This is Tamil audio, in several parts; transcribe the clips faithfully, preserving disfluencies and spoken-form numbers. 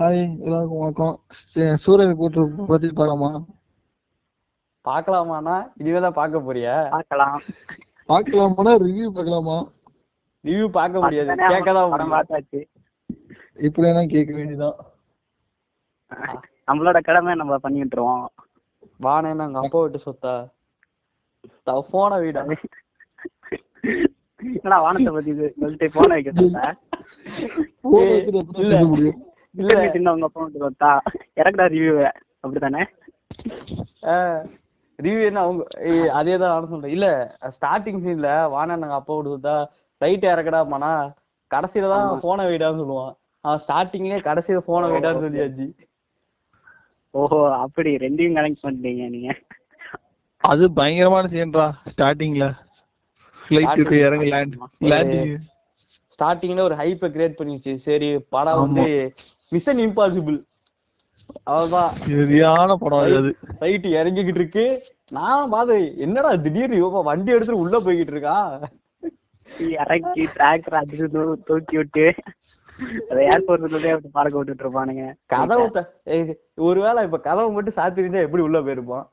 ஹாய், எல்லாருக்கும் வணக்கம். சூரியன் கூட்டு பத்தி பாக்கலாமா? பாக்கலாமாண்ணா? இனிமேதான் பாக்க போறியா? பார்க்கலாம். பாக்கலாமா? ரிவ்யூ பார்க்கலாமா? ரிவ்யூ பார்க்க முடியாது, கேட்கதான் பார்த்தாச்சு. இப்படி என்ன கேட்க வேண்டியதான், நம்மளோட கடமை நம்ம பண்ணிட்டுருவோம். வானே நாங்க அப்பா விட்டு சொத்தா போன வீடா? என்னடா வானத்தை பத்தி போன வைக்க கடைசியிலதான் போன வைடான்னு சொல்லுவான். அவன் ஸ்டார்டிங்லயே கடைசியில போன வைடான்னு சொல்லியாச்சு. ஓஹோ, அப்படி ரெண்டையும் கனெக்ட் பண்ணிட்டீங்க நீங்க. அது பயங்கரமான சீன்ரா. ஸ்டார்டிங்ல ஸ்டார்டிங்ல ஒரு ஹைப்பை கிரியேட் பண்ணிடுச்சு. சரி, படம் வந்து மிஷன் இம்பாசிபிள், அதான் சரியான படம். அது ரைட் இறங்கிக்கிட்டு இருக்கு. நான் பாத்து என்னடா திடீர்னு யோகா வண்டி எடுத்துட்டு உள்ள போய்கிட்டு இருக்கா, இறக்கி டிராக்டர் அடிச்சு தூக்கி விட்டு ஏர்போர்ட் பறக்க விட்டுட்டு இருப்பானுங்க. கதவு ஒருவேளை இப்ப கதவை மட்டும் சாத்திருந்தா எப்படி உள்ள போயிருப்போம்?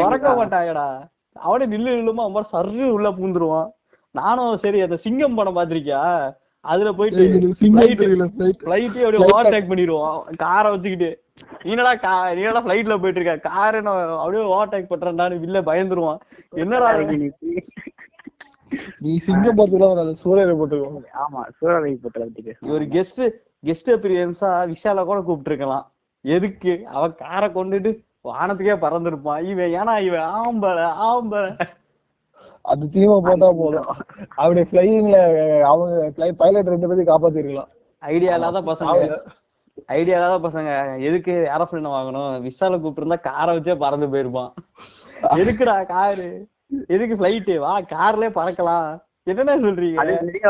திறக்க மாட்டாங்கடா, அவனே நில்லு நில்லுமா சர்ரு உள்ள பூந்துருவான். நானும் சரி, அந்த சிங்கம் படம் பாத்திருக்கியா? அதுல போயிட்டு ஓவர்டேக் பண்ணிடுவான் காரை வச்சுக்கிட்டு. நீனடா நீனடா பிளைட்ல போயிட்டு இருக்க, காரை அப்படியே ஓவர்டேக் பண்றான்னு வில்ல பயந்துருவான். என்னடா நீ சிங்கம் படத்துல சூரிய போட்டுருவாங்க. ஆமா, சூரிய போட்டு ஒரு கெஸ்ட் கெஸ்ட் அப்பியரன்ஸா விஷால கூட கூப்பிட்டு இருக்கலாம். எதுக்கு? அவன் காரை கொண்டுட்டு வானத்துக்கே பறந்துருப்பான் இவன். ஏன்னா இவன் ஆம்பளை ஆம்பளை அது தீமா போட்டா போதும். அப்படி பிளையிங்ல அவங்க பைலட் ரெண்டு பேரும் காப்பாத்திருக்கலாம். ஐடியா இல்லாத பசங்க, ஐடியா இல்லாத பசங்க எதுக்கு ஏரோப்ளேன் வாங்கணும்? விஷால கூப்பிட்டு இருந்தா காரை வச்சே பறந்து போயிருப்பான். எதுக்குடா காரு, எதுக்கு பிளைட்டு, வா கார்லயே பறக்கலாம். என்னென்ன சொல்றீங்க?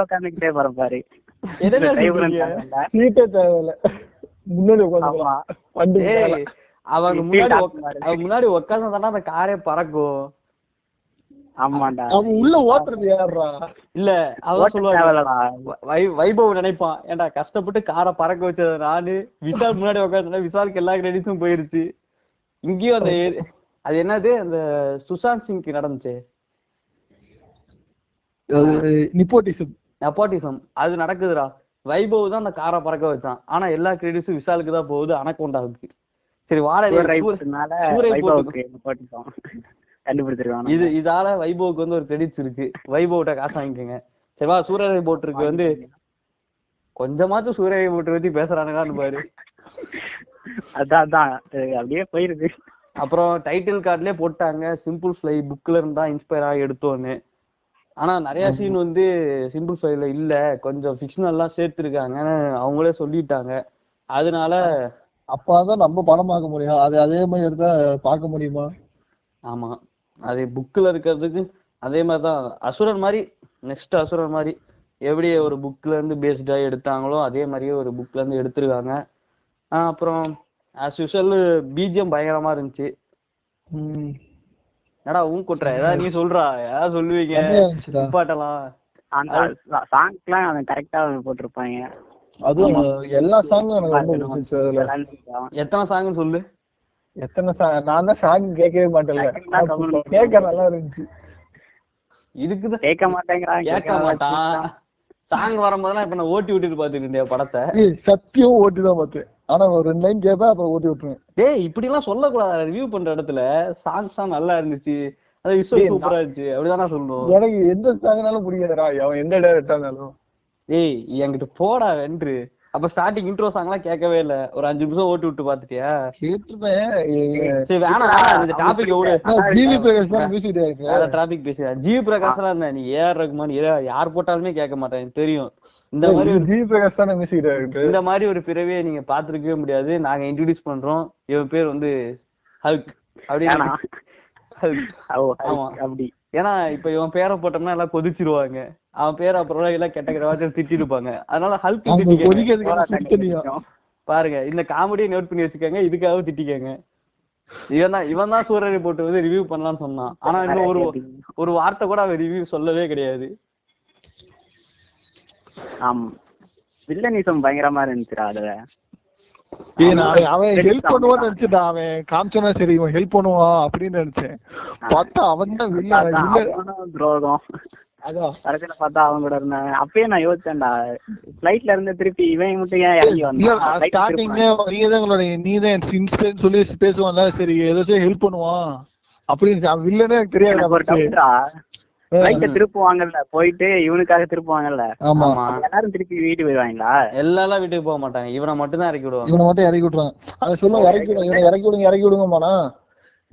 உட்காந்துக்கிட்டே பறப்பாரு. என்னென்ன சீட்டே தேவையில்ல, முன்னாடி உட்காந்துக்கலாம். அவங்க முன்னாடி அவங்க முன்னாடி உட்காந்து தானே அந்த காரே பறக்கும். ஆமாண்டா, அவன் உள்ள ஓட்டுறது யாரா? இல்ல அவன் சொல்லுவான், வைபவ் நினைப்பான், ஏன்டா கஷ்டப்பட்டு காரை பறக்க வச்சது நானு, விஷால் முன்னாடி உட்காந்து, விஷாலுக்கு எல்லா கிரெடிட்ஸும் போயிருச்சு. இங்கேயும் அந்த அது என்னது, அந்த சுஷாந்த் சிங்க்கு நடந்துச்சு நிப்போட்டிசம், நெப்போட்டிசம் அது நடக்குதுடா. வைபவ் தான் அந்த காரை பறக்க வச்சான், ஆனா எல்லா கிரெடிட்ஸும் விஷாலுக்கு தான் போகுது, அனகோண்டாவுக்கு. சரி வாடகை, இது இதால வைபவுக்கு வந்து ஒரு கிரெடிட்ஸ் இருக்கு, வைபவ்ட்ட காசு வாங்கிக்கோங்க. சரிவா, சூரியரை போட்டிருக்கு வந்து கொஞ்சமாச்சும் சூரியரை போட்டு பத்தி பேசுறானுங்களான்னு பாரு. அதான் அதான் அப்படியே போயிருது. அப்புறம் டைட்டில் கார்ட்லயே போட்டாங்க சிம்பிள் ஃப்ளை புக்ல இருந்தா இன்ஸ்பயர் ஆகி எடுத்தோன்னு. ஆனா நிறைய சீன் வந்து சிம்பிள் ஃப்ளைல இல்ல, கொஞ்சம் ஃபிக்ஷனல்லாம் சேர்த்துருக்காங்கன்னு அவங்களே சொல்லிட்டாங்க. அதனால அப்பதான் நம்ம படம் பார்க்க முடியும். அது அதே மாதிரி எடுத்தா பார்க்க முடியுமா? ஆமா, அது புக்ல இருக்கிறதுக்கு அதே மாதிரிதான். அசுரன் மாதிரி, நெக்ஸ்ட் அசுரன் மாதிரி எப்படி ஒரு புக்ல இருந்து பேஸ்டா எடுத்தாங்களோ அதே மாதிரியே ஒரு புக்ல இருந்து எடுத்திருக்காங்க. அப்புறம் as usual பிஜிஎம் பயங்கரமா இருந்துச்சு. என்னடா ஊன் கொட்டுற, ஏதாவது நீ சொல்றா, ஏதாவது சொல்லுவீங்க பாட்டெல்லாம். அந்த சாங்க்லாம் அவன் கரெக்டா போட்டிருப்பாங்க. அதுவும் எல்லா சாங்கும் எனக்கு ரொம்ப பிடிச்சிச்சு. அதுல எத்தனை சாங்னு சொல்லு. எத்தனை சாங்? நான் தான் சாங் கேட்கவே மாட்டேன். கேட்க நல்லா இருந்துச்சு. இதுக்குதான் கேட்க மாட்டேங்கிறான். கேட்க மாட்டான். சாங் வரும்போதெல்லாம் இப்ப நான் ஓட்டி விட்டுட்டு பாத்துட்டு இருந்தேன் படத்தை. சத்தியம் ஓட்டி தான் பார்த்தேன். ஆனா ஒரு ரெண்டு லைன் கேட்பேன், அப்புறம் ஓட்டி விட்டுருவேன். டேய், இப்படி எல்லாம் சொல்லக்கூடாது. ரிவ்யூ பண்ற இடத்துல சாங்ஸ் தான் நல்லா இருந்துச்சு, அது விஷுவல் சூப்பரா இருந்துச்சு அப்படிதான் நான் சொல்லுவேன். எனக்கு எந்த சாங்னாலும் பிடிக்காதுடா, அவன் எந்த டைரக்டா இருந்தாலும். ஏய், என்கிட்ட போடா வென்று. அப்ப ஸ்டார்டிங் இன்ட்ரோ சாங் எல்லாம் கேட்கவே இல்ல. ஒரு அஞ்சு நிமிஷம் ஓட்டு விட்டு பாத்துட்டியா? ஜிவி பிரகாஷ் தான் இருந்தா நீ ஏஆர் ரகுமான் யார் போட்டாலுமே கேட்க மாட்டேன் தெரியும். இந்த மாதிரி ஜிவி பிரகாஷ் தானே மியூசிக் டைரக்டர். இந்த மாதிரி ஒரு பிறவியை நீங்க பாத்துருக்கவே முடியாது. நாங்க இன்ட்ரோடியூஸ் பண்றோம், இவன் பேர் வந்து ஹல்க் அப்படின்னு. ஏன்னா இப்ப இவன் பேரை போட்டோம்னா எல்லாம் கொதிச்சிருவாங்க. அவன் பேரை அப்புறம் எல்லாம் கெட்ட கெட்ட திட்டிட்டு இருப்பாங்க. அதனால ஹல்க் பாருங்க, இந்த காமெடியை நோட் பண்ணி வச்சுக்கோங்க, இதுக்காக திட்டிக்கங்க. இவன் தான் இவன் தான் சூரிய ரிப்போர்ட் வந்து ரிவ்யூ பண்ணலாம்னு சொன்னான். ஆனா இன்னும் ஒரு ஒரு வார்த்தை கூட அவன் ரிவ்யூ சொல்லவே கிடையாது. ஆம், வில்லனிசம் பயங்கரமா இருந்துச்சுடா அதுல. அவன் ஹெல்ப் பண்ணுவான்னு நினைச்சுட்டான், அவன் காமிச்சனா சரி இவன் ஹெல்ப் பண்ணுவான் அப்படின்னு நினைச்சேன். பார்த்தா அவன் தான் வில்லன் துரோகம். அதான் கடைசியில பார்த்தா அவங்க கூட இருந்தாங்க. அப்பயே நான் யோசிச்சேன்டா, பிளைட்ல இருந்து திருப்பி இவன் மட்டும் ஏன் இறங்கி வந்தான்? ஸ்டார்டிங்ல நீதான் உங்களோட நீதான் இன்சிடென்ட் சொல்லி பேசுவான்ல, சரி ஏதோ ஹெல்ப் பண்ணுவான் அப்படின்னு. வில்லனே எனக்கு தெரியாதுடா. லைட்ட திருப்புவாங்கல்ல, போயிட்டு இவனுக்காக திருப்புவாங்கல்ல. ஆமா, எல்லாரும் திருப்பி வீட்டுக்கு போயிடுவாங்களா? எல்லாரும் வீட்டுக்கு போக மாட்டாங்க, இவனை மட்டும் தான் இறக்கி விடுவாங்க. இவனை மட்டும் இறக்கி விடுறாங்க. அத சொல்ல இறக்கி விடுங்க, இவனை இறக்கி விடுங்க, இறக்கி விடுங்க போனா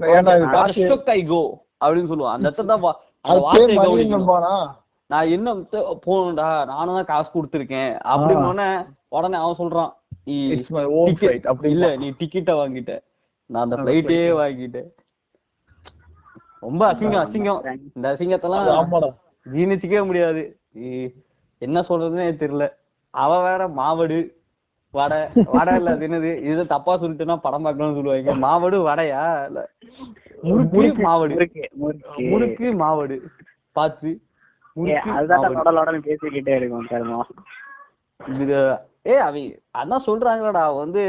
கோ அப்படின்னு சொல்லுவான். அந்த இடத்துல தான் நான் என்ன போகணும்டா, நானும் தான் காசு கொடுத்துருக்கேன் அப்படின்னு சொன்ன உடனே அவன் சொல்றான், இல்ல நீ டிக்கெட்ட வாங்கிட்ட, நான் அந்த பிளைட்டே வாங்கிட்டேன். ரொம்ப அசிங்கம் அசிங்கம். இந்த அசிங்கத்தெல்லாம் ஜீர்ணிச்சுக்கவே முடியாது. என்ன சொல்றதுன்னு தெரியல. அவ வேற மாவடு வடை வடை இல்ல தின்னது இது தப்பா சொல்லிட்டுனா படம் பார்க்கணும்னு சொல்லுவாங்க. மாவடு வடையா இல்ல முறுக்கு? மாவடு முறுக்கு மாவடு பாத்து பேசிக்கிட்டே இருக்கும். ஏ அவ அதான் சொல்றாங்களடா வந்து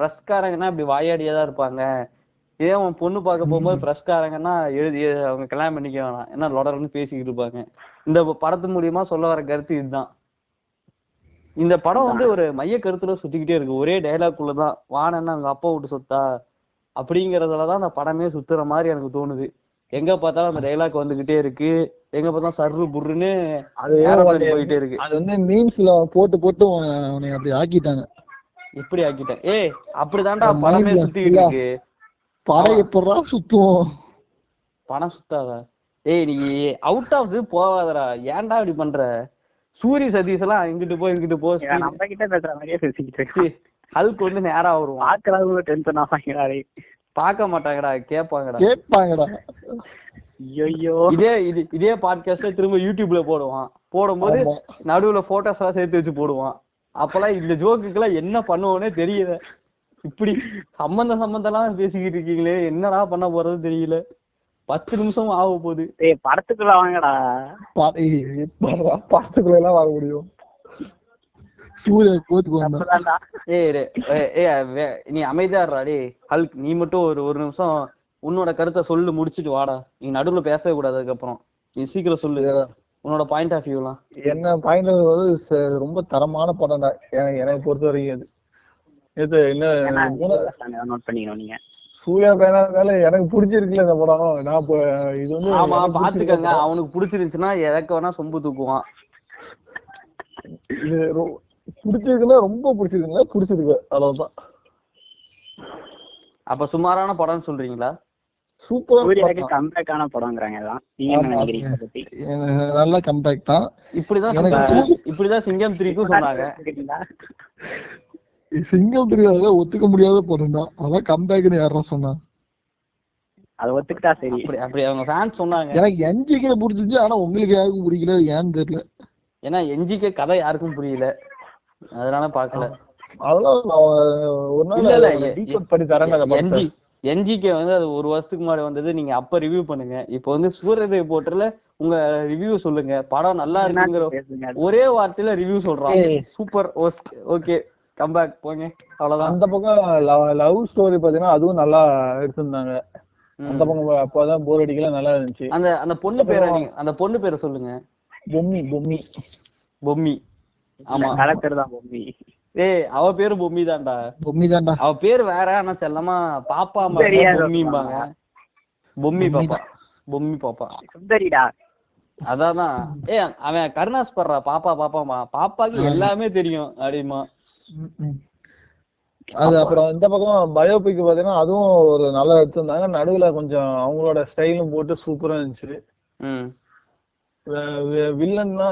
பிரஸ்காரங்கன்னா இப்படி வாயாடியாதான் இருப்பாங்க. இதே அவன் பொண்ணு பார்க்க போகும்போது பிரஸ்காரங்கன்னா எழுதி அவங்க கல்யாணம் பண்ணிக்க வேணாம், ஏன்னா லொடர்ன்னு பேசிக்கிட்டு இருப்பாங்க. இந்த படத்து மூலியமா சொல்ல வர கருத்து இதுதான். இந்த படம் வந்து ஒரு மைய கருத்துல சுத்திக்கிட்டே இருக்கு, ஒரே டைலாக் உள்ளதான். வானன்னா அவங்க அப்பா விட்டு சொத்தா அப்படிங்கறதுலதான் அந்த படமே சுத்துற மாதிரி எனக்கு தோணுது. எங்க பார்த்தாலும் அந்த டைலாக் வந்துகிட்டே இருக்கு, எங்க பார்த்தா சர்ரு புர்ருன்னு போயிட்டே இருக்கு. அது வந்து மீம்ஸ்ல போட்டு போட்டு அப்படி ஆக்கிட்டாங்க, இப்படி ஆக்கிட்டேன். ஏ அப்படிதான்டா படமே சுத்திக்கிட்டு இருக்கு. படம் எப்படா சுத்துவோம்? படம் சுத்தாதா? ஏய் நீ அவுட் ஆஃப் இது போவாதரா, ஏன்டா இப்படி பண்ற? சூரிய சதீஷ் எல்லாம் இங்கிட்டு போய் இங்கிட்டு போச்சு. அதுக்கு வந்து நேரா வருவான், பாக்க மாட்டாங்கடா, கேப்பாங்கடா கேட்பாங்கடா. ஐயோ இதே இது இதே பாட்காஸ்ட்ல திரும்ப யூடியூப்ல போடுவான். போடும்போது நடுவுல போட்டோஸ் எல்லாம் சேர்த்து வச்சு போடுவான். அப்பெல்லாம் இந்த ஜோக்குக்கு எல்லாம் என்ன பண்ணுவோன்னே தெரியல. இப்படி சம்பந்த சம்பந்தம் எல்லாம் பேசிக்கிட்டு இருக்கீங்களே, என்னடா பண்ண போறது தெரியல. பத்து நிமிஷம் ஆக போகுது. ஏய் படத்துக்குள்ள வாங்கடா, படத்துக்குள்ள எல்லாம் வாங்க முடியும். சூரிய கோத்துக்குவாங்க. ஏய் நீ அமைதியாடுறா டே ஹல்க், நீ மட்டும் ஒரு ஒரு நிமிஷம் உன்னோட கருத்தை சொல்லு, முடிச்சுட்டு வாடா. நீ நடுவில் பேசவே கூடாது. அதுக்கப்புறம் நீ சீக்கிரம் சொல்லு உன்னோட பாயிண்ட் ஆஃப் வியூலாம். என்ன பாயிண்ட் ஆஃப் வியூ? ரொம்ப தரமான படம்டா எனக்கு பொறுத்த வரைக்கும். அது எது என்ன நோட் பண்ணிக்கணும் நீங்க. சூர்யா பேனால எனக்கு பிடிச்சிருக்குல்ல இந்த படம். நான் இது வந்து ஆமா பாத்துக்கங்க, அவனுக்கு பிடிச்சிருந்துச்சுன்னா எனக்கு வேணா சொம்பு தூக்குவான். இது பிடிச்சிருக்குன்னா ரொம்ப பிடிச்சிருக்குங்களா? பிடிச்சிருக்கு அவ்வளவுதான். அப்ப சுமாரான படம்னு சொல்றீங்களா? சூப்பரான கம்பேக்கான படம்ங்கறாங்க. அதான் நீங்க என்ன நினைக்கிறீங்க அத பத்தி? நல்ல கம்பேக் தான். இப்படி தான் இப்படி தான் சிங்கம் மூன்று க்கு சொன்னாங்க. சிங்கம் தெரியாத ஒத்துக்க முடியாத பொருந்தா அதான் கம்பேக்னு யாரும் சொன்னாங்க. அது ஒத்துக்கிட்டா சரி. அப்படி அப்படி அவங்க ஃபேன்ஸ் சொன்னாங்க. எனக்கு என்ஜிகே புரிஞ்சிச்சு, ஆனா உங்களுக்கு யாருக்கும் புரியல, ஏன்னு தெரியல. ஏன்னா என்ஜிகே கதை யாருக்கும் புரியல, அதனால பார்க்கல. அதெல்லாம் ஒரு நாள் டீகோட் பண்ணி தரங்க அந்த என்ஜி என்ஜிகே வந்து அது ஒரு வருஷத்துக்கு முன்னாடி வந்தது. நீங்க அப்ப ரிவ்யூ பண்ணுங்க. இப்போ வந்து சூரிய ரிப்போர்ட்டர்ல உங்க ரிவ்யூ சொல்லுங்க. படம் நல்லா இருக்குங்கற ஒரே வார்த்தையில ரிவ்யூ சொல்றாங்க. சூப்பர் ஓஸ்ட் ஓகே கம்பேக் போங்க அவ்வளவுதான். அந்த பக்கம் லவ் ஸ்டோரி பாத்தீங்கன்னா அதுவும் நல்லா எடுத்திருந்தாங்க. அந்த பக்கம் அப்பதான் போர் அடிக்கலாம், நல்லா இருந்துச்சு. அந்த அந்த பொண்ணு பேரை நீங்க அந்த பொண்ணு பேரை சொல்லுங்க. பொம்மி பொம்மி பொம்மி. ஆமா கரெக்டர் தான் பொம்மி. ஏய் அவ பேரு பொம்மி தான்டா. பொம்மி தான்டா அவ பேரு வேற. ஆனா செல்லமா பாப்பா பொம்மிம்பாங்க. பொம்மி பாப்பா பொம்மி பாப்பா சுந்தரிடா. அதான் ஏய் அவன் கருணாஸ் பண்றா பாப்பா பாப்பாமா. பாப்பாக்கு எல்லாமே தெரியும் அப்படிமா. அது அப்புறம் இந்த பக்கம் பயோபிக் பாத்தீங்கன்னா அதுவும் ஒரு நல்லா எடுத்திருந்தாங்க. நடுவுல கொஞ்சம் அவங்களோட ஸ்டைலும் போட்டு சூப்பரா இருந்துச்சு. வில்லன்னா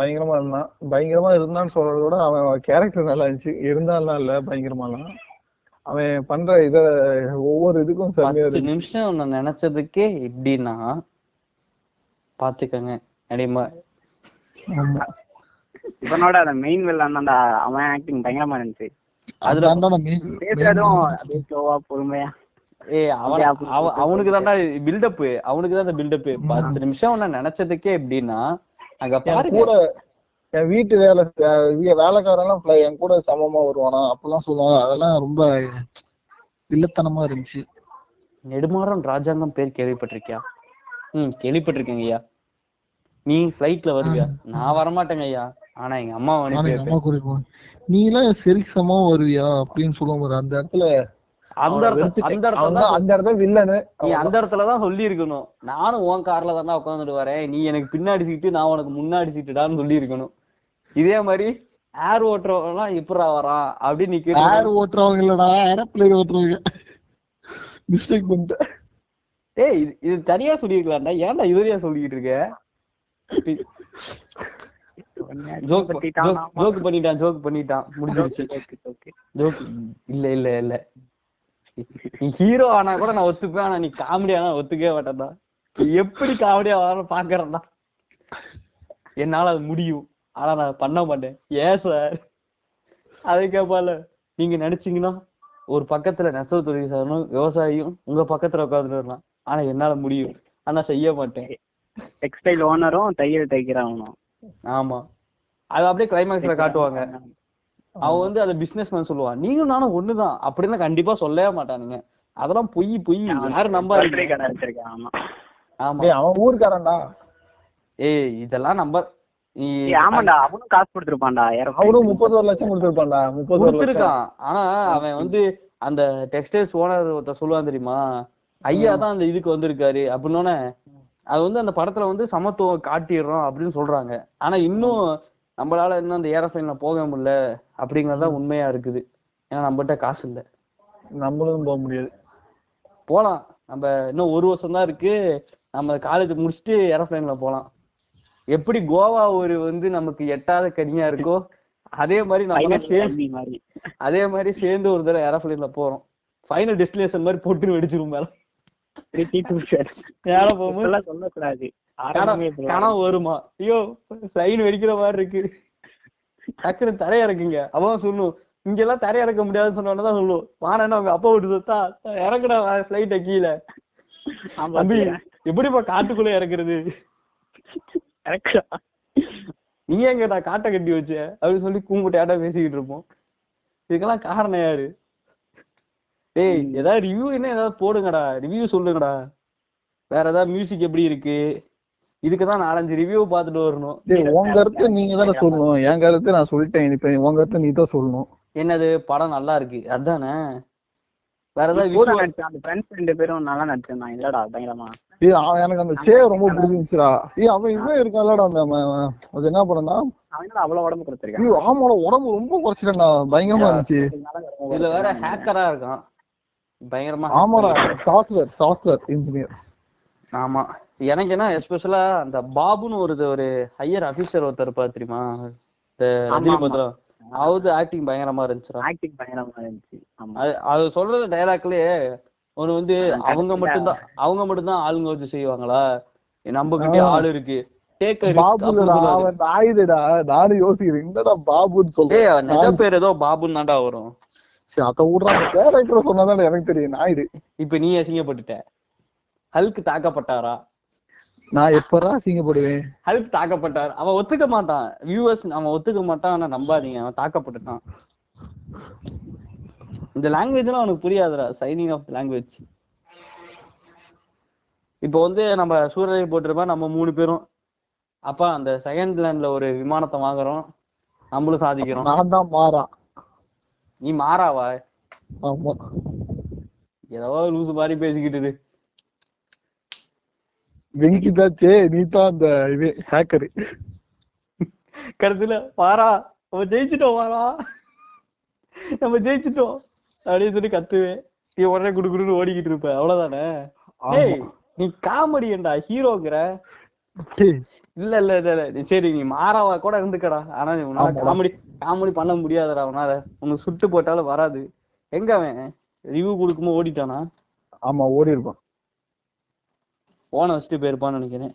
பயங்கரமா இருந்தான். பயங்கரமா இருந்தான்னு சொல்றத விட அவன் கேரக்டர் நல்லா இருந்துச்சு. இருந்தாலும் இல்ல பயங்கரமாலாம் அவன் பண்ற இத ஒவ்வொரு இதுக்கும் சரியா இருக்கு. நிமிஷம் ஒன்னு நினைச்சதுக்கே இப்படின்னா பாத்துக்கங்க அடிமா. இவனோட அந்த மெயின் வில்லன் அந்த அவன் ஆக்டிங் பயங்கரமா இருந்துச்சு. அதுல பேசுறதும் பொறுமையா அவனுக்கு தான்டா பில்டப், அவனுக்கு தான் பில்டப். பத்து நிமிஷம் நான் நினைச்சதுக்கே எப்படின்னா அங்க கூட என் வீட்டு வேலை வேலைக்காரெல்லாம் என் கூட சமமா வருவானா அப்பெல்லாம் சொல்லுவாங்க. அதெல்லாம் ரொம்ப வில்லத்தனமா இருந்துச்சு. நெடுமாறம் ராஜாங்கம் பேர் கேள்விப்பட்டிருக்கியா? ம், கேள்விப்பட்டிருக்கேங்க ஐயா. நீ பிளைட்ல வருவியா? நான் வரமாட்டேங்க ஐயா, ஆனா எங்க அம்மா அம்மா குறிப்போம். நீ எல்லாம் செரிசமா வருவியா அப்படின்னு சொல்லுவோம். அந்த இடத்துல அந்த இடத்துல வில்லனு நீ அந்த இடத்துலதான் சொல்லி இருக்கணும். நானும் உன் கார்ல தானே உட்காந்துட்டு வரேன், நீ எனக்கு பின்னாடி சீட்டு நான் உனக்கு முன்னாடி சீட்டுடான்னு சொல்லி இருக்கணும். இதே மாதிரி ஏர் ஓட்டுறவங்க இப்பரா வரான் அப்படின்னு நீ ஏர் ஓட்டுறவங்க இல்லடா ஏரோப்ளேன் ஓட்டுறவங்க. மிஸ்டேக் பண்ணிட்ட. ஏய், இது தனியா சொல்லிருக்கலாம்டா, ஏன்டா இதுலயா சொல்லிக்கிட்டு இருக்க? ஜோக் பண்ணிட்டான் ஜோக் பண்ணிட்டான் முடிஞ்சிருச்சு. இல்ல இல்ல இல்ல நீ ஹீரோ ஆனா கூட நான் ஒத்துப்பேன், ஆனா நீ காமெடி ஆனா ஒத்துக்கவே மாட்டேன்டா. எப்படி காமெடியா வரான்னு பாக்குறேன்டா. என்னால அது முடியும், ஆனா நான் பண்ண மாட்டேன். ஏன் சார்? அதை கேட்பால, நீங்க நினைச்சீங்கன்னா ஒரு பக்கத்துல நெசவு தொழில் சாரனும் விவசாயியும் உங்க பக்கத்துல உட்காந்துட்டு வரலாம், ஆனா என்னால முடியும், ஆனா செய்ய மாட்டேன். டெக்ஸ்டைல் ஓனரும் தையல் தைக்கிறாங்கணும். ஆமா, அது அப்படியே கிளைமேக்ஸ்ல காட்டுவாங்க. அவன் வந்து அதை பிசினஸ் மேன் சொல்லுவான், நீங்களும் நானும் ஒண்ணுதான் அப்படின்னு கண்டிப்பா சொல்லவே மாட்டானுங்க. அதெல்லாம் பொய் பொய், யாரும் நம்ப வச்சிருக்கான். ஆமா, அவன் ஊருக்காரன்டா. ஏய், இதெல்லாம் நம்ப. ஆமாண்டா, அவனும் காசு கொடுத்துருப்பான்டா, அவனும் முப்பத்தி ஒரு லட்சம் கொடுத்துருப்பான்டா. முப்பது கொடுத்துருக்கான். ஆனா அவன் வந்து அந்த டெக்ஸ்டைல்ஸ் ஓனர் ஒருத்த சொல்லுவான் தெரியுமா, ஐயா தான் அந்த இதுக்கு வந்திருக்காரு அப்படின்னோடனே அது வந்து அந்த படத்துல வந்து சமத்துவம் காட்டிடுறோம் அப்படின்னு சொல்றாங்க. ஆனா இன்னும் நம்மளால இன்னும் அந்த ஏரோப்ளைன்ல போக முடியல அப்படிங்கறதா உண்மையா இருக்குது. ஏன்னா நம்மகிட்ட காசு இல்லை, நம்மளும் போக முடியாது. போலாம், நம்ம இன்னும் ஒரு வருஷம் தான் இருக்கு, நம்ம காலேஜ் முடிச்சுட்டு ஏரோப்ளைன்ல போலாம். எப்படி கோவா ஒரு வந்து நமக்கு எட்டாத கனியா இருக்கோ அதே மாதிரி நம்ம சேர்ந்து அதே மாதிரி சேர்ந்து ஒரு தடவை ஏரோப்ளைன்ல போறோம். ஃபைனல் டெஸ்டினேஷன் மாதிரி போட்டு வெடிச்சிரும் மேல. வருமா ஐயோ சைன் வெடிக்கிற மாதிரி இருக்கு, டக்குனு தரையிறக்குங்க. அவன் சொல்லும், இங்கெல்லாம் தரையிறக்க முடியாதுன்னு சொன்னோன்னதான் சொல்லுவோம். வானன்னு அவங்க அப்பா விட்டு சொத்தா இறக்குடா ஃபிளைட்ட கீழே. எப்படிப்பா காட்டுக்குள்ள இறக்குறது? நீ எங்கடா காட்டை கட்டி வச்ச அப்படின்னு சொல்லி கூம்புட்டையாட்டா பேசிக்கிட்டு இருப்போம். இதுக்கெல்லாம் காரணம் யாரு? ஏய், ஏதாவது ரிவ்யூ என்ன ஏதாவது போடுங்கடா, ரிவ்யூ சொல்லுங்கடா. வேற ஏதாவது மியூசிக் எப்படி இருக்கு, இதுக்குதான் நாலஞ்சு ரிவ்யூ பாத்துட்டு வரணும். உங்க கருத்து நீங்க தானே சொல்லணும், என் கருத்து நான் சொல்லிட்டேன். இப்ப உங்க கருத்து நீ தான் சொல்லணும். என்னது படம் நல்லா இருக்கு அதுதானே. வேற ஏதாவது எனக்கு அந்த சே ரொம்ப பிடிச்சிருந்துச்சுடா. ஏ அவன் இவன் இருக்கான்லடா, அந்த அது என்ன படம்னா அவ்வளவு உடம்பு குறைச்சிருக்கான். ஆமாடா, உடம்பு ரொம்ப குறைச்சிட்டா, பயங்கரமா இருந்துச்சு. இதுல வேற ஹேக்கரா இருக்கான் பயங்கரமா. ஆமாடா, சாஃப்ட்வேர் சாஃப்ட்வேர் இன்ஜினியர். ஆமா, எனக்கு என்ன எஸ்பெஷலா அந்த பாபுன்னு ஒரு ஒரு ஹையர் ஆபீசர் ஒருத்தர் பா தெரியுமா, இந்த ரஜினி பத்திரம். அவரு ஆக்டிங் பயங்கரமா இருந்துச்சு. ஆக்டிங் பயங்கரமா இருந்துச்சு. அது சொல்ற டயலாக்லயே ஒரு வந்து அவங்க மட்டும்தான் அவங்க மட்டும்தான் ஆளுங்க வச்சு செய்வாங்களா, நம்ம கிட்டே ஆளு இருக்கு. பாபுன்னு தான்டா வரும். சொன்னதான் எனக்கு தெரியும் நாயுடு. இப்ப நீ அசிங்கப்பட்டுட்ட. ஹல்க் தாக்கப்பட்டாரா? நான் எப்பறா அசிங்கப்படுவேன்? ஹல்க் தாக்கப்பட்டார். அவன் ஒத்துக்க மாட்டான் வியூவர்ஸ், அவன் ஒத்துக்க மாட்டான். ஆனா நம்பாதீங்க, அவன் தாக்கப்பட்டுட்டான். இந்த லாங்குவேஜ்லாம் அவனுக்கு புரியாதுடா, சைனிங் ஆஃப் லாங்குவேஜ். இப்போ வந்து நம்ம சூரியனை போட்டிருப்பா, நம்ம மூணு பேரும் அப்பா அந்த செகண்ட் லேண்ட்ல ஒரு விமானத்தை வாங்குறோம், நம்மளும் சாதிக்கிறோம். நான் தான் மாறா. நீ மாறாவா? ஆமா, ஏதோ லூசு மாதிரி பேசிக்கிட்டு. வெங்கி தாச்சே, நீ தான் அந்த இது ஹேக்கரு. கடைசியில வாரா நம்ம ஜெயிச்சுட்டோம், வாரா நம்ம ஜெயிச்சுட்டோம் அப்படின்னு சொல்லி கத்துவே. நீ உடனே குடு குடுன்னு ஓடிக்கிட்டு இருப்ப, அவ்வளவுதானே. நீ காமெடியன்டா, ஹீரோங்கிற. இல்ல இல்ல இல்ல சரி, நீ மாறாவா கூட இருந்துக்கடா, ஆனா உன்னால காமெடி காமெடி பண்ண முடியாதடா. உன்னால உனக்கு சுட்டு போட்டாலும் வராது. எங்க அவன் ரிவ்யூ கொடுக்கும்போது ஓடிட்டானா? ஆமா, ஓடி இருப்பான். போன வச்சுட்டு போயிருப்பான்னு நினைக்கிறேன்.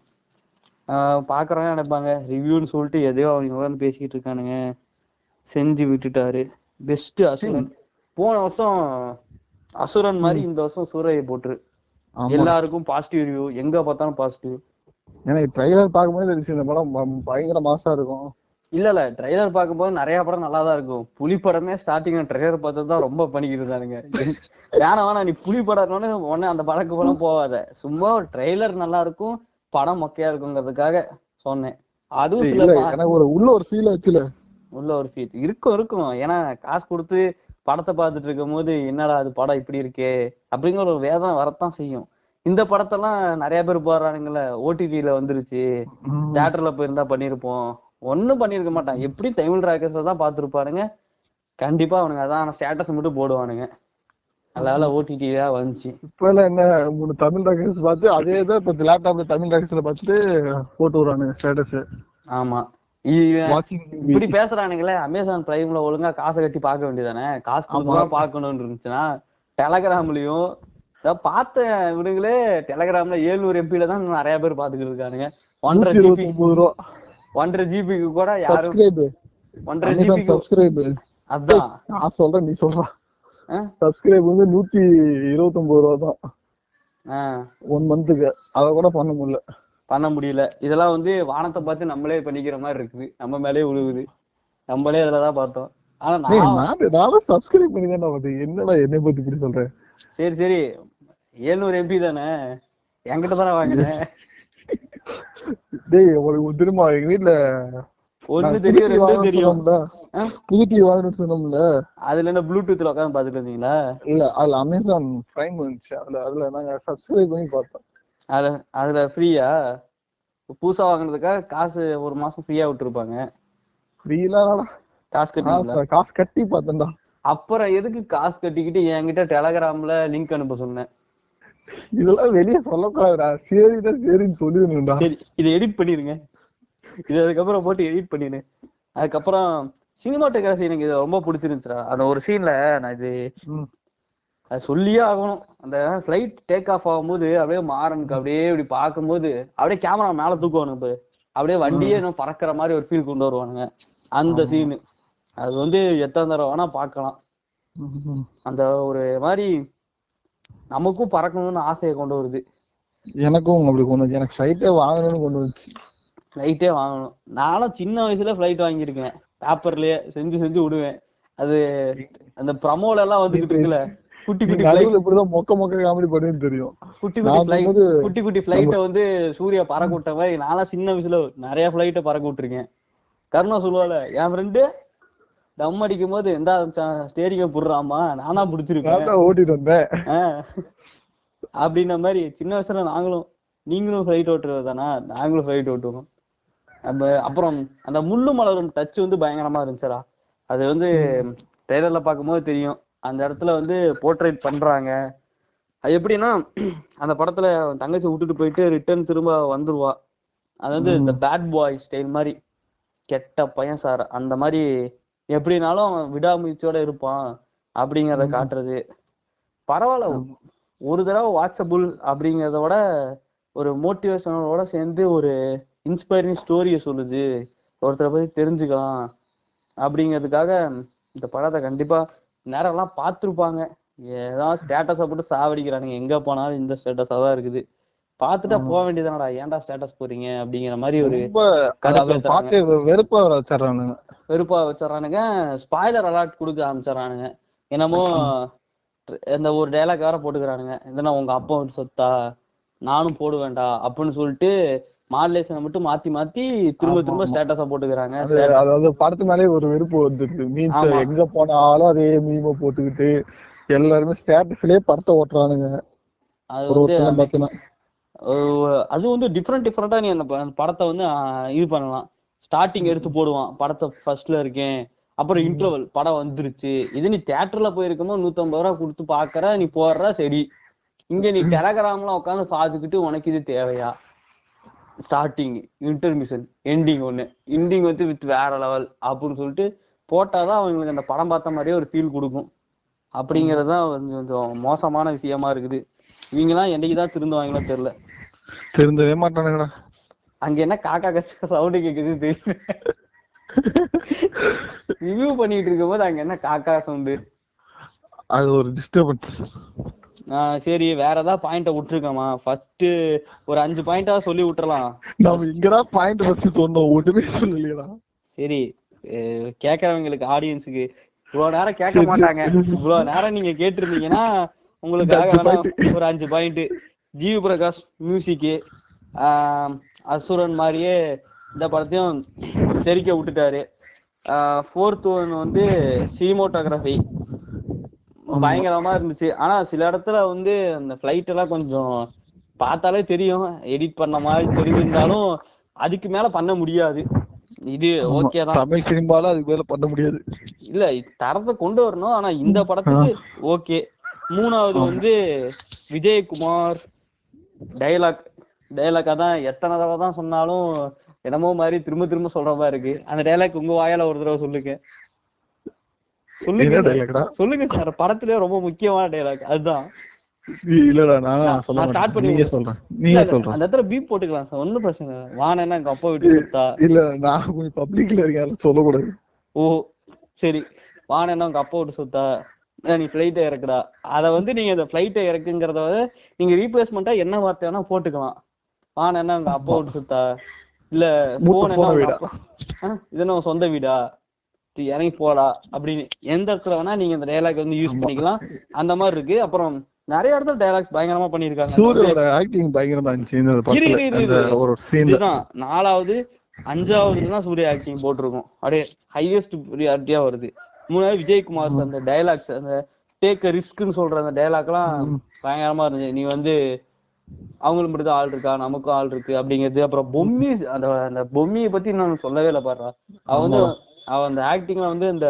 ஆஹ் பாக்குறவங்க நினைப்பாங்க ரிவ்யூன்னு சொல்லிட்டு எதையோ அவங்க உட்காந்து பேசிக்கிட்டு இருக்கானுங்க, செஞ்சு விட்டுட்டாரு. பெஸ்ட் அசுரன் போன வருஷம் அசுரன் மாதிரி இந்த வருஷம் சூரையை போட்டு எல்லாருக்கும் பாசிட்டிவ் ரிவ்யூ, எங்க பார்த்தாலும் பாசிட்டிவ். எனக்கு ட்ரைலர் பார்க்கும்போது இந்த படம் பயங்கர மாசா இருக்கும். இல்ல இல்ல ட்ரைலர் பார்க்கும்போது நிறைய படம் நல்லா தான் இருக்கும். புலி படமே ஸ்டார்டிங்ல ட்ரைலர் பார்த்ததுதான் ரொம்ப பண்ணிக்கிட்டு இருந்தாருங்க. வேணா வேணா நீ புலி படம்னு உடனே அந்த படக்கு படம் போகாத, சும்மா ஒரு ட்ரைலர் நல்லா இருக்கும் படம் மொக்கையா இருக்குங்கிறதுக்காக சொன்னேன். அதுவும் சில ஒரு உள்ள ஒரு ஃபீல் ஆச்சுல, உள்ள ஒரு ஃபீல் இருக்கும் இருக்கும். ஏன்னா காசு கொடுத்து படத்தை பார்த்துட்டு இருக்கும் போது என்னடா அது படம் இப்படி இருக்கே அப்படிங்கிற ஒரு வேதனை வரத்தான் செய்யும். இந்த படத்தெல்லாம் நிறைய பேர் போடுறானுங்கள, ஓடிடியில வந்துருச்சு, தியேட்டர்ல போயிருந்தா பண்ணிருப்போம், ஒன்னும் பண்ணிருக்க மாட்டான். எப்படி தமிழ் ராக்கர்ஸ் தான் பாத்துருப்பானுங்க கண்டிப்பா, அவனுங்க அதான் ஸ்டேட்டஸ் மட்டும் போடுவானுங்க. அதனால ஓடிடியா வந்துச்சு. இப்ப எல்லாம் என்ன மூணு தமிழ் ராக்கர்ஸ் பார்த்து அதேதான் இப்ப லேப்டாப்ல தமிழ் ராக்கர்ஸ்ல பார்த்துட்டு போட்டு விடுறானுங்க ஸ்டேட்டஸ். ஆமா, இப்படி பேசுறானுங்களே. அமேசான் பிரைம்ல ஒழுங்கா காசை கட்டி பார்க்க வேண்டியதானே, காசு கொடுத்து பாக்கணும்னு இருந்துச்சுன்னா டெலகிராம்லயும் பார்த்த விடுங்களே. டெலகிராம்ல எழுநூறு எம்பில தான் நிறைய பேர் பாத்துக்கிட்டு இருக்கானுங்க. ஒன்றரை ஜிபி ஒன்றரை ஜிபிக்கு கூட யாரும் ஒன்றரை ஜிபி. அதான் நான் சொல்றேன், நீ சொல்ற சப்ஸ்கிரைப் வந்து நூத்தி இருபத்தி ஒன்பது ரூபா தான் ஒன் மந்த்துக்கு. அதை கூட பண்ண முடியல பண்ண முடியல இதெல்லாம் வந்து வானத்தை பார்த்து நம்மளே பண்ணிக்கிற மாதிரி இருக்குது, நம்ம மேலே உழுவுது, நம்மளே இதுலதான் பார்த்தோம். ஆனா நான் சப்ஸ்கிரைப் பண்ணி தானே பார்த்தேன், என்னடா என்னை பத்தி இப்படி சொல்றேன். சரி சரி, எழுநூறு எம்பி தானே என்கிட்ட தானே வாங்கினேன். டேய் உங்களுக்கு திரும்ப எங்க வீட்டுல ஒண்ணு தெரியும் ரெண்டு தெரியும், புது டிவி வாங்கணும்னு சொன்னோம்ல, அதுல என்ன ப்ளூடூத்ல உட்காந்து பாத்துட்டு இருந்தீங்களா? இல்ல அதுல அமேசான் பிரைம் வந்துச்சு, அதுல அதுல நாங்க சப்ஸ்கிரைப் பண்ணி பார்த்தோம். அது அதுல ஃப்ரீயா பூசா வாங்கினதுக்காக காசு ஒரு மாசம் ஃப்ரீயா விட்டுருப்பாங்க. ஃப்ரீலாம் காசு கட்டி காசு கட்டி பார்த்தேன்டா. அப்புறம் எதுக்கு காசு கட்டிக்கிட்டு என்கிட்ட டெலகிராம்ல லிங்க் அனுப்ப சொன்னேன்? இதெல்லாம் வெளியே சொல்லக்கூடாதுடா. சரிதான் சரின்னு சொல்லிடுங்கடா. சரி இதை எடிட் பண்ணிருங்க, இது அதுக்கப்புறம் போட்டு எடிட் பண்ணிடு. அதுக்கப்புறம் சினிமாட்டோகிராஃபி எனக்கு இது ரொம்ப பிடிச்சிருந்துச்சுடா. அந்த ஒரு சீன்ல நான் இது அது சொல்லியே ஆகணும், அந்த ஃபிளைட் டேக் ஆஃப் ஆகும்போது அப்படியே மாறனுக்கு அப்படியே இப்படி பார்க்கும்போது அப்படியே கேமரா மேல தூக்குவானுங்க பாரு, அப்படியே வண்டியே இன்னும் பறக்கிற மாதிரி ஒரு ஃபீல் கொண்டு வருவானுங்க. அந்த சீனு அது வந்து எத்தனை தடவை வேணா பார்க்கலாம். அந்த ஒரு மாதிரி நமக்கும் பறக்கணும்னு ஆசையை கொண்டு வருது. எனக்கும் அப்படி கொண்டு வந்து எனக்கு ஃபிளைட்டே வாங்கணும்னு கொண்டு வந்துச்சு. ஃபிளைட்டே வாங்கணும். நானும் சின்ன வயசுல ஃபிளைட் வாங்கியிருக்கேன், பேப்பர்லயே செஞ்சு செஞ்சு விடுவேன். அது அந்த ப்ரமோல எல்லாம் வந்துகிட்டு இருக்குல்ல, குட்டி குட்டி ஃப்ளைட் இப்படிதான் மொக்க மொக்க காமெடி பண்ணுன்னு தெரியும். குட்டி குட்டி ஃப்ளைட் குட்டி குட்டி ஃப்ளைட்டை வந்து சூர்யா பறக்க விட்ட மாதிரி நான்லாம் சின்ன வயசுல நிறைய ஃப்ளைட்டை பறக்க விட்டுருக்கேன். கருணா சொல்லுவாள், என் ஃப்ரெண்டு தம் அடிக்கும் போது எந்த ஸ்டேரிங்க புடுறாமா நானா பிடிச்சிருக்கேன் ஓட்டிட்டு வந்தேன் அப்படின்ன மாதிரி. சின்ன வயசுல நாங்களும் நீங்களும் ஃப்ளைட் ஓட்டுறது தானா, நாங்களும் ஃப்ளைட் ஓட்டுவோம். நம்ம அப்புறம் அந்த முள்ளு மலரும் டச் வந்து பயங்கரமா இருந்துச்சுடா. அது வந்து ட்ரெய்லர்ல பார்க்கும்போது தெரியும், அந்த இடத்துல வந்து போர்ட்ரேட் பண்றாங்க. அது எப்படின்னா அந்த படத்துல தங்கச்சி விட்டுட்டு போயிட்டு ரிட்டர்ன் திரும்ப வந்துருவா. அது வந்து இந்த பேட் பாய் ஸ்டைல் மாதிரி, கெட்ட பையன் சார் அந்த மாதிரி, எப்படின்னாலும் அவன் விடாமுயற்சியோட இருப்பான் அப்படிங்கிறத காட்டுறது. பரவாயில்ல, ஒரு தடவை வாட்சபிள் அப்படிங்கிறத விட ஒரு மோட்டிவேஷனோட சேர்ந்து ஒரு இன்ஸ்பைரிங் ஸ்டோரியை சொல்லுது, ஒருத்தரை பத்தி தெரிஞ்சுக்கலாம் அப்படிங்கிறதுக்காக இந்த படத்தை கண்டிப்பா நேரம் எல்லாம் பார்த்துருப்பாங்க. ஏதாவது ஸ்டேட்டஸை போட்டு சாவடிக்கிறானுங்க, எங்க போனாலும் இந்த ஸ்டேட்டஸா தான் இருக்குது, பாத்துட்டா போக வேண்டியதானடா, ஏன்டா ஸ்டேட்டஸ் போறீங்க அப்படிங்கிற மாதிரி ஒரு வெறுப்பா வச்சிடறானுங்க வெறுப்பா வச்சிடறானுங்க ஸ்பாய்லர் அலர்ட் கொடுக்க ஆரம்பிச்சிடறானுங்க. என்னமோ இந்த ஒரு டைலாக் வேற போட்டுக்கிறானுங்க, இதனா உங்க அப்பா சொத்தா நானும் போடுவேண்டா அப்படின்னு சொல்லிட்டு மாடுலேஷனை மட்டும் மாத்தி மாத்தி திரும்ப திரும்ப ஸ்டேட்டஸா போட்டுக்கிறாங்க. அதாவது படத்து மேலே ஒரு வெறுப்பு வந்துருக்கு, மீன்ஸ் எங்க போனாலும் அதே மீமை போட்டுக்கிட்டு எல்லாருமே ஸ்டேட்டஸ்லயே படத்தை ஓட்டுறானுங்க. அது வந்து அது வந்து டிஃப்ரெண்ட் டிஃப்ரெண்டா நீ அந்த படத்தை வந்து இது பண்ணலாம். ஸ்டார்டிங் எடுத்து போடுவான், படத்தை ஃபர்ஸ்ட்ல இருக்கேன், அப்புறம் இன்டர்வல் படம் வந்துருச்சு. இது நீ தியேட்டர்ல போயிருக்கும்போது நூத்தி ஐம்பது ரூபா கொடுத்து பாக்குற, நீ போடுற. சரி, இங்க நீ டெலகிராம்லாம் உட்காந்து பாத்துக்கிட்டு உனக்கு இது தேவையா? ஸ்டார்டிங், இன்டர்மிஷன், எண்டிங் ஒண்ணு, எண்டிங் வந்து வித் வேற லெவல் அப்படின்னு சொல்லிட்டு போட்டாதான் அவங்களுக்கு அந்த படம் பார்த்த மாதிரியே ஒரு ஃபீல் கொடுக்கும். அப்படிங்கறதுதான் கொஞ்சம் மோசமான விஷயமா இருக்குது. இவங்கெல்லாம் என்னைக்குதான் திருந்துவாங்களா தெரியல. திருந்தவே மாட்டானுங்கடா. அங்க என்ன காக்கா கச்சா சவுண்டு கேக்குது தெரியல, ரிவ்யூ பண்ணிட்டு இருக்கும் போது அங்க என்ன காக்கா சவுண்டு. அது ஒரு டிஸ்டர்பன்ஸ். நான் சரி வேற ஏதாவது பாயிண்ட விட்டுருக்கேமா, ஃபர்ஸ்ட் ஒரு அஞ்சு பாயிண்டா சொல்லி விட்டுறலாம். நம்ம இங்கடா பாயிண்ட் ஃபர்ஸ்ட் சொன்னோம், ஒண்ணுமே சொல்லலையா? சரி கேக்குறவங்களுக்கு, ஆடியன்ஸுக்கு இவ்வளவு நேரம் கேட்க மாட்டாங்க, இவ்வளவு நேரம் நீங்க கேட்டிருந்தீங்கன்னா உங்களுக்காக ஒரு அஞ்சு பாயிண்ட். ஜிவி பிரகாஷ் மியூசிக்கு அசுரன் மாதிரியே இந்த படத்தையும் தெரிக்க விட்டுட்டாரு. ஃபோர்த் ஒன் வந்து சினிமோட்டோகிராஃபி பயங்கரமா இருந்துச்சு. ஆனா சில இடத்துல வந்து அந்த ஃபிளைட் எல்லாம் கொஞ்சம் பார்த்தாலே தெரியும் எடிட் பண்ண மாதிரி தெரிஞ்சிருந்தாலும் அதுக்கு மேல பண்ண முடியாது. இது ஓகே தான், தமிழ் சினிமால அதுக்கு மேல பண்ண முடியாது, இல்ல தரத்தை கொண்டு வரணும். ஆனா இந்த படத்துக்கு ஓகே. மூணாவது வந்து விஜயகுமார் டைலாக் டைலாக் அதான் எத்தனை தடவை தான் சொன்னாலும் என்னமோ மாதிரி திரும்ப திரும்ப சொல்ற மாதிரி இருக்கு. அந்த டைலாக் உங்க வாயால ஒரு தடவை சொல்லுங்க சொல்லுங்க சொல்லுங்க சார். படத்துல ரொம்ப முக்கியமான டைலாக் அதுதான். இல்லடா நான் ஸ்டார்ட் பண்ணியே சொல்றேன், நீயே சொல்ற அந்த இடத்துல பீப் போட்டுக்கலாம் சார், ஒன்னும் பிரச்சனை இல்லை. வானேன்னா எங்க அப்பா வீட்டுக்கு சுத்தா இல்ல நான் கொஞ்சம் பப்ளிக்ல இருக்கேன் சொல்லக்கூடாது. ஓ சரி, வானேன்னா உங்க அப்பா வீட்டு சுத்தா நீ ஃபிளைட்டை இறக்குடா. அதை வந்து நீங்க இந்த ஃபிளைட்டை இறக்குங்கிறத வந்து நீங்க ரீப்ளேஸ்மெண்டா என்ன வார்த்தை வேணா போட்டுக்கலாம். வான் என்ன உங்க அப்பா விட்டு சுத்தா, இல்ல போன் என்ன இது நம்ம சொந்த வீடா, இறங்கி போடா அப்படின்னு எந்த இடத்துல வேணா நீங்க இந்த டைலாக் வந்து யூஸ் பண்ணிக்கலாம். அந்த மாதிரி இருக்கு. அப்புறம் நிறைய இடத்துல டைலாக்ஸ் பயங்கரமா பண்ணிருக்காங்க. நாலாவது அஞ்சாவதுதான் சூர்யா ஆக்டிங் போட்டிருக்கோம், அப்படியே ஹையஸ்ட் ப்ரியாரிட்டியா வருது. மூணாவது விஜயகுமார் அந்த டைலாக்ஸ், அந்த டேக் அ ரிஸ்க்னு சொல்ற அந்த டைலாக் எல்லாம் பயங்கரமா இருந்துச்சு. நீ வந்து அவங்களுக்கு மட்டும் தான் ஆள் இருக்கா, நமக்கும் ஆள் இருக்கு அப்படிங்கிறது. அப்புறம் பொம்மி, அந்த அந்த பொம்மியை பத்தி நான் சொல்லவே இல்லை பாடுறா. அவ வந்து அவ அந்த ஆக்டிங்ல வந்து இந்த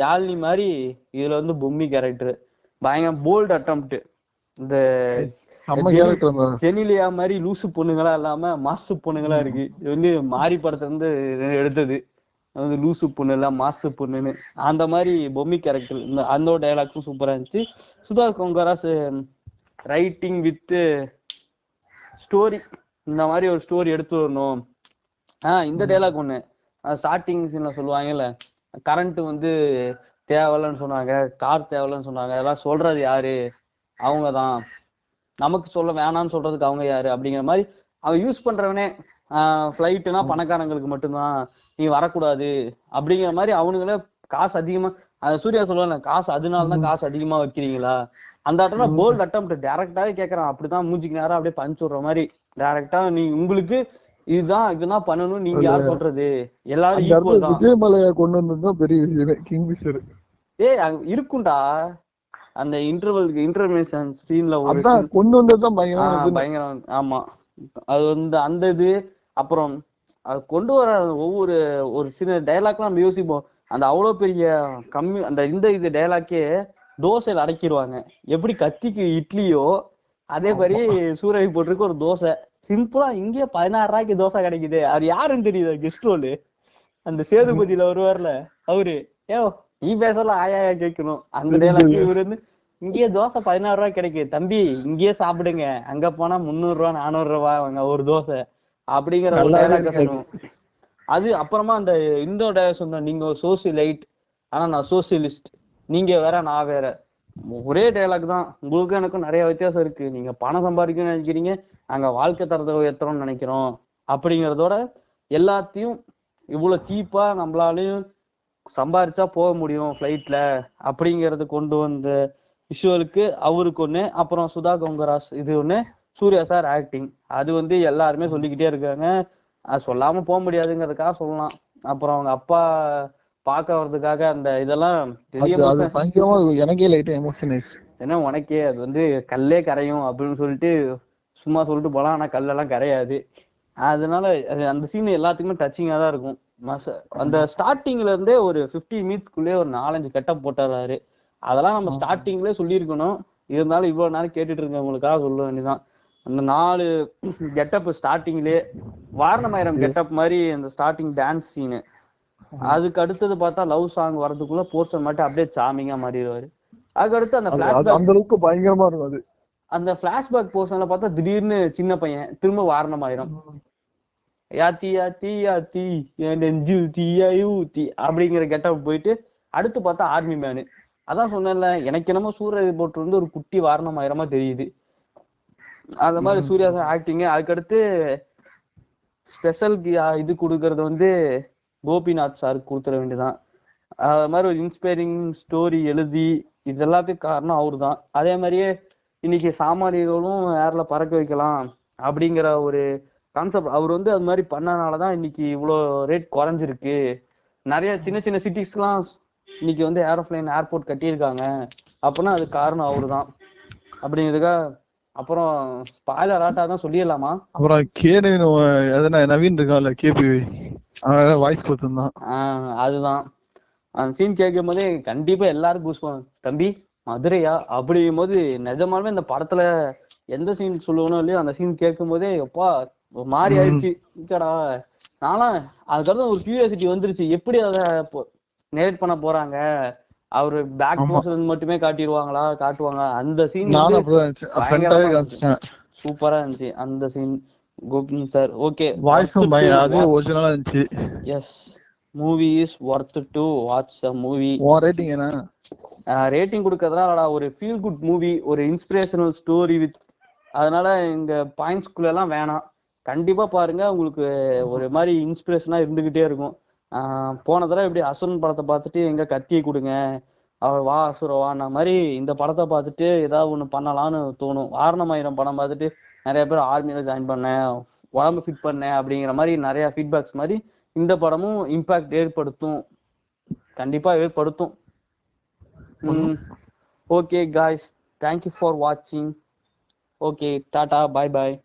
யாழினி மாதிரி, இதுல வந்து பொம்மி கேரக்டர் பயங்கர போல்டு அட்டம்ப்ட். இந்த ஜெனிலியா மாதிரி லூசு பொண்ணுங்களா இல்லாம மாசு பொண்ணுங்களா இருக்கு. இது வந்து மாரி படத்துல இருந்து எடுத்தது, வந்து லூசு பொண்ணு எல்லாம் மாசு பொண்ணுன்னு அந்த மாதிரி பொம்மி கேரக்டர். இந்த அந்த டைலாக்ஸும் சூப்பராக இருந்துச்சு. Sudha Kongara writing with story, இந்த மாதிரி ஒரு ஸ்டோரி எடுத்து வரணும். ஆஹ் இந்த டைலாக் ஒண்ணு ஸ்டார்டிங் சீன்ல சொல்லுவாங்கல்ல, கரண்ட் வந்து தேவையில்லன்னு சொன்னாங்க, கார் தேவையில்லன்னு சொன்னாங்க, அதெல்லாம் சொல்றது யாரு, அவங்க தான், நமக்கு சொல்ல வேணாம்னு சொல்றதுக்கு அவங்க யாரு அப்படிங்கிற மாதிரி. அவங்க யூஸ் பண்றவனே ஆஹ் ஃபிளைட்டுனா பணக்காரங்களுக்கு மட்டும்தான், நீ வரக்கூடாது அப்படிங்கிற மாதிரி. அவனுங்களே காசு அதிகமா, அது சூர்யா சொல்லுவாங்க, காசு அதனாலதான் காசு அதிகமா வைக்கிறீங்களா. அந்த இடத்துல போல்ட் அட்டம்ப்ட் டைரக்டாவே கேட்கறான். அப்படிதான் மூஞ்சிக்கு நேரம் அப்படியே பஞ்சு விடுற மாதிரி டைரக்டா, நீ உங்களுக்கு இதுதான் இதுதான் பண்ணணும், நீங்க யார் சொல்றது, எல்லாரும் ஈக்குவல் தான். விஜயமலையா கொண்டு வந்ததுதான் பெரிய விஷயமே. கிங் ஃபிஷர் ஏய் இருக்கும்டா அந்த இன்டர்வல்க்கு இன்டர்மிஷன் ஸ்க்ரீன்ல ஒரு கொண்டு வந்ததுதான் பயங்கரம் பயங்கரம். ஆமா அது வந்து அந்த இது. அப்புறம் அது கொண்டு வர ஒவ்வொரு ஒரு சின்ன டைலாக்லாம் நம்ம யோசிப்போம். அந்த அவ்வளோ பெரிய கம்மி அந்த இந்த இது டைலாக்கே தோசையில் அடக்கிடுவாங்க. எப்படி கத்திக்கு இட்லியோ அதே மாதிரி சூரவி போட்டிருக்கு ஒரு தோசை சிம்பிளா. இங்கேயே பதினாறு ரூபாய்க்கு தோசை கிடைக்குது. அது யாருன்னு தெரியுது, கெஸ்ட் ரோலு அந்த சேதுபதியில வருவார்ல அவரு, ஏ நீ பேசலாம் ஆயா கேட்கணும் அந்த டைலாக். இவரு வந்து இங்கேயே தோசை பதினாறு ரூபாய் கிடைக்குது தம்பி, இங்கேயே சாப்பிடுங்க, அங்க போனா முந்நூறு ரூபா நானூறு ரூபா வாங்க ஒரு தோசை அப்படிங்கிற ஒரு டைலாக் சொல்லணும். அது அப்புறமா அந்த இந்த டைலாக் சொன்னோம், நீங்க ஒரு சோசியலைட் ஆனா நான் சோசியலிஸ்ட், நீங்க வேற நான் வேற, ஒரே டைலாக் தான், உங்களுக்கும் எனக்கும் நிறைய வித்தியாசம் இருக்கு, நீங்க பணம் சம்பாதிக்கணும்னு நினைக்கிறீங்க, நாங்க வாழ்க்கை தரத்தை உயர்த்தணும்னு நினைக்கிறோம் அப்படிங்கிறதோட எல்லாத்தையும் இவ்வளவு சீப்பா நம்மளாலையும் சம்பாதிச்சா போக முடியும் ஃபிளைட்ல அப்படிங்கறது கொண்டு வந்த விஷுவலுக்கு அவருக்கு ஒண்ணு. அப்புறம் சுதா கொங்கராஸ் இது ஒண்ணு, சூர்யா சார் ஆக்டிங் அது வந்து எல்லாருமே சொல்லிக்கிட்டே இருக்காங்க, அது சொல்லாம போக முடியாதுங்கிறதுக்காக சொல்லலாம். அப்புறம் அவங்க அப்பா பார்க்க வர்றதுக்காக அந்த இதெல்லாம் எனக்கே லைட்டா எமோஷன் ஆயிடுச்சு. ஏன்னா உனக்கே அது வந்து கல்லே கரையும் அப்படின்னு சொல்லிட்டு சும்மா சொல்லிட்டு போலாம், ஆனா கல்லெல்லாம் கரையாது. அதனால அந்த சீன் எல்லாத்துக்குமே டச்சிங்கா தான் இருக்கும். அந்த ஸ்டார்டிங்ல இருந்தே ஒரு ஃபிஃப்டி மினிட்ஸ்குள்ளே ஒரு நாலஞ்சு கட்டப் போட்டுறாரு. அதெல்லாம் நம்ம ஸ்டார்டிங்லேயே சொல்லியிருக்கணும், இருந்தாலும் இவ்வளவு நேரம் கேட்டுட்டு இருக்கவங்களுக்காக சொல்ல வேண்டியதான். அந்த நாலு கெட்டப் ஸ்டார்டிங்லயே வாரணமாயிரம் கெட்டப் மாதிரி அந்த ஸ்டார்டிங் டான்ஸ் சீனு. அதுக்கு அடுத்தது பார்த்தா லவ் சாங் வரதுக்குள்ள போர்ஷன் மட்டும் அப்படியே சாமிங்கா மாறிடுவாரு. அதுக்கடுத்து அந்த பிளாஷ்பேக் பயங்கரமா இருக்கும். அது அந்த பிளாஷ்பேக் போர்ஷன்ல பார்த்தா திடீர்னு சின்ன பையன் திரும்ப வாரணமாயிரம் யாத்தி யாத்தி யாத்தி அப்படிங்கிற கெட்டப் போயிட்டு அடுத்து பார்த்தா ஆர்மி மேனு. அதான் சொன்னேன்ல, எனக்கு என்னமோ சூர்யா ரிப்போர்ட் வந்து ஒரு குட்டி வாரணம் ஆயிரமா தெரியுது. அந்த மாதிரி சூர்யா ஆக்டிங். அதுக்கடுத்து ஸ்பெஷல் இது கொடுக்கறது வந்து கோபிநாத் சாருக்கு கொடுத்துட வேண்டியதான். அது மாதிரி ஒரு இன்ஸ்பைரிங் ஸ்டோரி எழுதி இது எல்லாத்துக்கும் காரணம் அவரு தான். அதே மாதிரியே இன்னைக்கு சாமானியர்களும் ஏர்ல பறக்க வைக்கலாம் அப்படிங்கிற ஒரு கான்செப்ட் அவர் வந்து அது மாதிரி பண்ணனாலதான் இன்னைக்கு இவ்வளோ ரேட் குறைஞ்சிருக்கு. நிறைய சின்ன சின்ன சிட்டிஸ்லாம் இன்னைக்கு வந்து ஏரோப்ளைன் ஏர்போர்ட் கட்டியிருக்காங்க அப்படின்னா அது காரணம் அவரு தான் அப்படிங்கிறதுக்காக. அப்புறம் ஸ்பாய்லர் ஆட்டா தான் சொல்லிடலாமா? அப்புறம் கேனவின் எதனா நவீன் இருக்கான்ல கேபிவி வாய்ஸ் கொடுத்துருந்தான். அதுதான் அந்த சீன் கேட்கும் போதே கண்டிப்பா எல்லாரும் கூஸ் பண்ணுவாங்க. தம்பி மதுரையா அப்படிங்கும் போது நிஜமாலுமே இந்த படத்துல எந்த சீன் சொல்லுவனோ இல்லையோ அந்த சீன் கேட்கும் போதே எப்பா ஒரு மாதிரி ஆயிடுச்சு. இக்கடா நானா அதுக்கப்புறம் ஒரு கியூரியாசிட்டி வந்துருச்சு, எப்படி அதை நேரேட் பண்ண போறாங்க. அவரு பேக் போர்ஷன் மட்டுமே காட்டிடுவாங்களா காட்டுவாங்க. அந்த சீன் சூப்பரா இருந்துச்சு அந்த சீன். கோபிந்த் சார் ஓகே வாய்ஸும் அது ஒரிஜினலா இருந்துச்சு. Yes movie is worth to watch the movie. Oh rating என்ன? ரேட்டிங் கொடுக்கிறதுனால ஒரு ஃபீல் குட் மூவி, ஒரு இன்ஸ்பிரேஷனல் ஸ்டோரி வித். அதனால இந்த பாயிண்ட்ஸ் குள்ள எல்லாம் வேணாம், கண்டிப்பா பாருங்க. உங்களுக்கு ஒரு மாதிரி இன்ஸ்பிரேஷனா இருந்துகிட்டே இருக்கும். போன தடவை எப்படி அசுரன் படத்தை பார்த்துட்டு எங்க கத்தியை கொடுங்க அவர் வா அசுரவான மாதிரி இந்த படத்தை பார்த்துட்டு ஏதாவது ஒன்று பண்ணலான்னு தோணும். வாரணமாயிரம் படம் பார்த்துட்டு நிறைய பேர் ஆர்மியில ஜாயின் பண்ணேன், உடம்பு ஃபிட் பண்ணேன் அப்படிங்கிற மாதிரி நிறைய ஃபீட்பேக்ஸ் மாதிரி இந்த படமும் இம்பாக்ட் ஏற்படுத்தும், கண்டிப்பா ஏற்படுத்தும். ஓகே காய்ஸ், தேங்க்யூ ஃபார் வாட்சிங். ஓகே டாடா, பாய் பாய்.